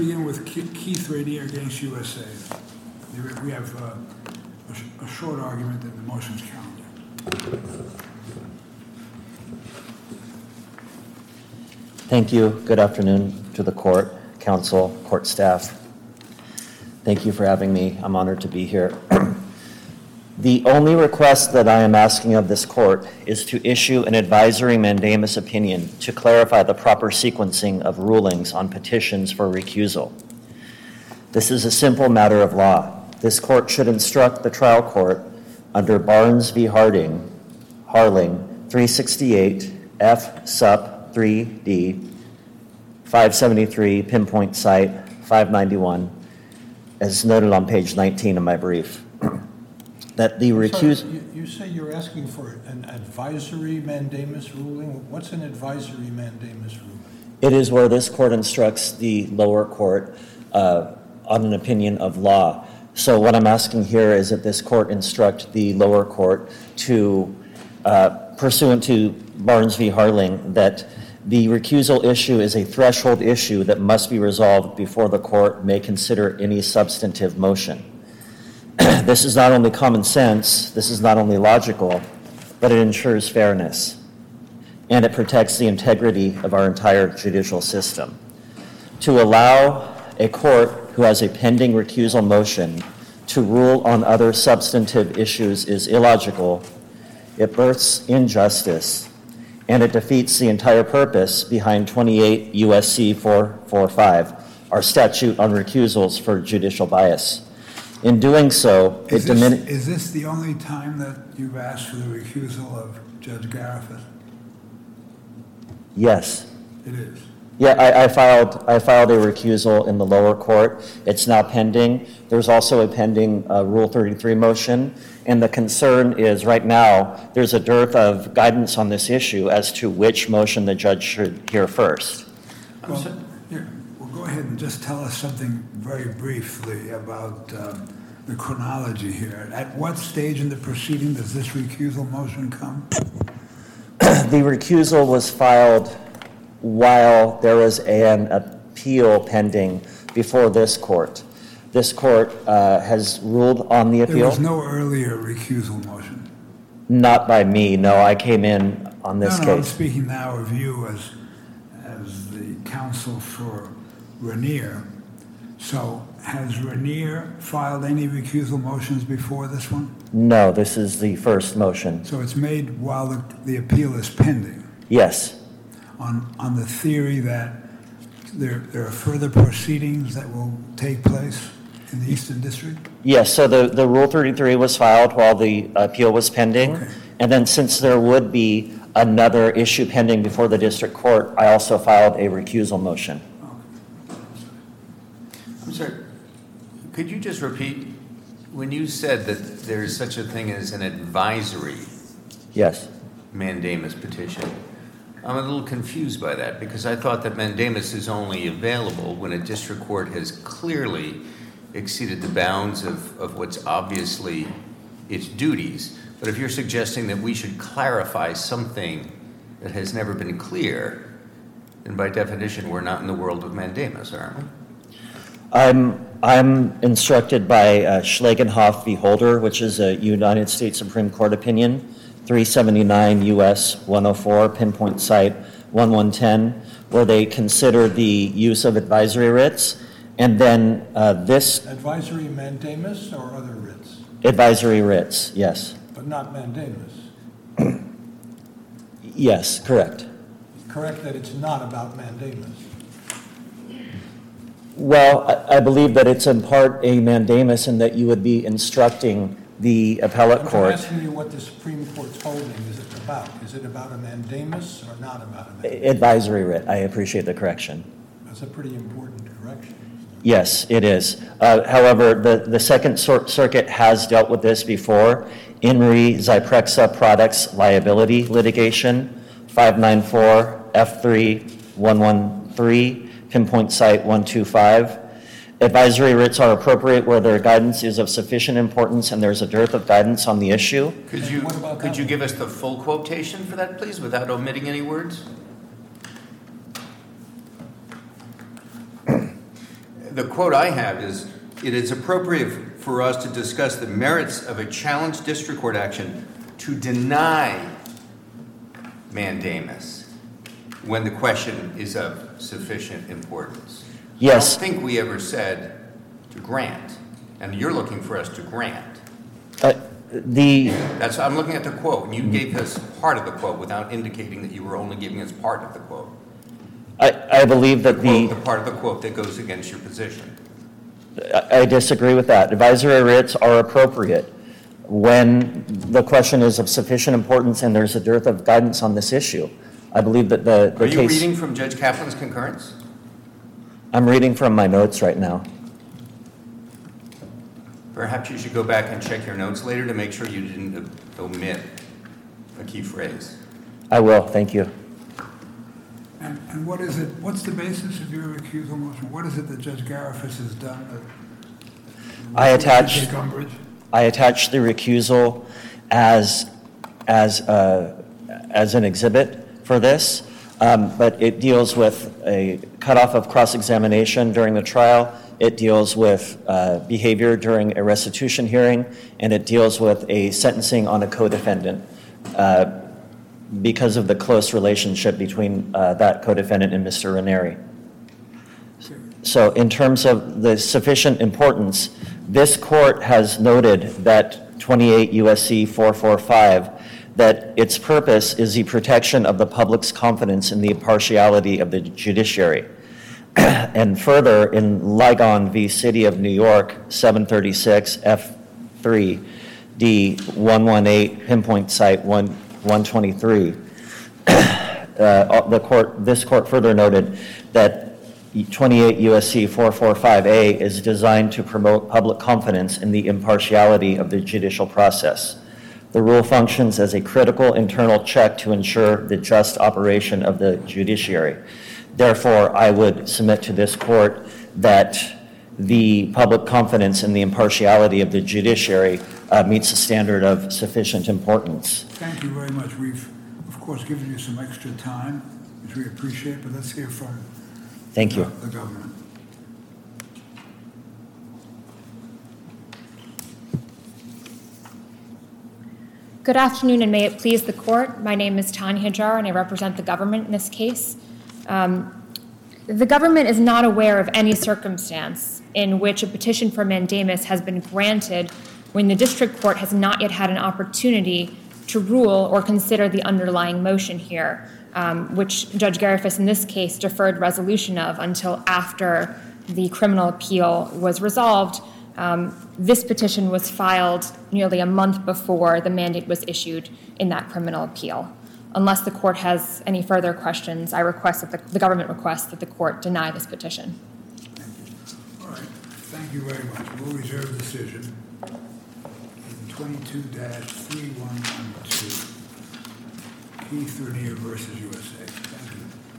Begin with Keith Raniere against USA. We have a short argument in the motions calendar. Thank you. Good afternoon to the court, counsel, court staff. Thank you for having me. I'm honored to be here. The only request that I am asking of this court is to issue an advisory mandamus opinion to clarify the proper sequencing of rulings on petitions for recusal. This is a simple matter of law. This court should instruct the trial court under Barnes v. Harling 368 F Sup 3D 573 pinpoint site 591, as noted on page 19 of my brief. That the you say you're asking for an advisory mandamus ruling. What's an advisory mandamus ruling? It is where this court instructs the lower court on an opinion of law. So what I'm asking here is that this court instruct the lower court to, pursuant to Barnes v. Harling, that the recusal issue is a threshold issue that must be resolved before the court may consider any substantive motion. This is not only common sense, this is not only logical, but it ensures fairness, and it protects the integrity of our entire judicial system. To allow a court who has a pending recusal motion to rule on other substantive issues is illogical, it births injustice, and it defeats the entire purpose behind 28 U.S.C. 445, our statute on recusals for judicial bias. In doing so, it diminishes. Is this the only time that you've asked for the recusal of Judge Garaufis? Yes. It is. Yeah, I filed a recusal in the lower court. It's now pending. There's also a pending Rule 33 motion, and the concern is right now there's a dearth of guidance on this issue as to which motion the judge should hear first. Go ahead and just tell us something very briefly about the chronology here. At what stage in the proceeding does this recusal motion come? The recusal was filed while there was an appeal pending before this court. This court has ruled on the appeal. There was no earlier recusal motion. Not by me, no. I came in on this case. No, I'm speaking now of you as the counsel for Raniere. So has Raniere filed any recusal motions before this one? No, this is the first motion. So it's made while the appeal is pending? Yes. On the theory that there are further proceedings that will take place in the Eastern District? Yes, so the Rule 33 was filed while the appeal was pending. Okay. And then since there would be another issue pending before the district court, I also filed a recusal motion. Sir, could you just repeat, when you said that there is such a thing as an advisory mandamus petition, I'm a little confused by that, because I thought that mandamus is only available when a district court has clearly exceeded the bounds of what's obviously its duties. But if you're suggesting that we should clarify something that has never been clear, then by definition we're not in the world of mandamus, are we? I'm instructed by Schlagenhauf v. Holder, which is a United States Supreme Court opinion, 379 U.S. 104, pinpoint site 1110, where they consider the use of advisory writs, and then this... Advisory mandamus or other writs? Advisory writs, yes. But not mandamus? Yes, correct. Correct that it's not about mandamus? Well, I believe that it's in part a mandamus and that you would be instructing the appellate court. I'm asking you what the Supreme Court's holding is about. Is it about a mandamus or not about a mandamus? Advisory writ. I appreciate the correction. That's a pretty important correction. Yes, it is. However, the Second Circuit has dealt with this before. In re Zyprexa Products Liability Litigation, 594 F3 113. Pinpoint site 125. Advisory writs are appropriate where their guidance is of sufficient importance and there's a dearth of guidance on the issue. Could you give us the full quotation for that, please, without omitting any words? the quote I have is, "It is appropriate for us to discuss the merits of a challenged district court action to deny mandamus when the question is of sufficient importance." Yes. I don't think we ever said to grant, and you're looking for us to grant. I'm looking at the quote, and you gave us part of the quote without indicating that you were only giving us part of the quote. I believe that the part of the quote that goes against your position. I disagree with that. Advisory writs are appropriate when the question is of sufficient importance and there's a dearth of guidance on this issue. I believe that the case... Are you reading from Judge Kaplan's concurrence? I'm reading from my notes right now. Perhaps you should go back and check your notes later to make sure you didn't omit a key phrase. I will. Thank you. And what is it? What's the basis of your recusal motion? What is it that Judge Garaufis has done? I attached the recusal as an exhibit for this, but it deals with a cutoff of cross-examination during the trial. It deals with behavior during a restitution hearing, and it deals with a sentencing on a co-defendant. Because of the close relationship between that co-defendant and Mr. Raniere. So in terms of the sufficient importance, this court has noted that 28 U.S.C. 445, that its purpose is the protection of the public's confidence in the impartiality of the judiciary. And further, in Ligon v. City of New York, 736 F3 D118, pinpoint site 123. This court further noted that 28 U.S.C. 445A is designed to promote public confidence in the impartiality of the judicial process. The rule functions as a critical internal check to ensure the just operation of the judiciary. Therefore, I would submit to this court that the public confidence in the impartiality of the judiciary meets the standard of sufficient importance. Thank you very much. We've, of course, given you some extra time, which we appreciate, but let's hear from the government. Good afternoon, and may it please the court. My name is Tanya Hajar, and I represent the government in this case. The government is not aware of any circumstance in which a petition for mandamus has been granted when the district court has not yet had an opportunity to rule or consider the underlying motion here, which Judge Garaufis in this case deferred resolution of until after the criminal appeal was resolved. This petition was filed nearly a month before the mandate was issued in that criminal appeal. Unless the court has any further questions, I request that the government requests that the court deny this petition. Thank you. All right. Thank you very much. We'll reserve decision in 22-3112, Keith Raniere versus USA.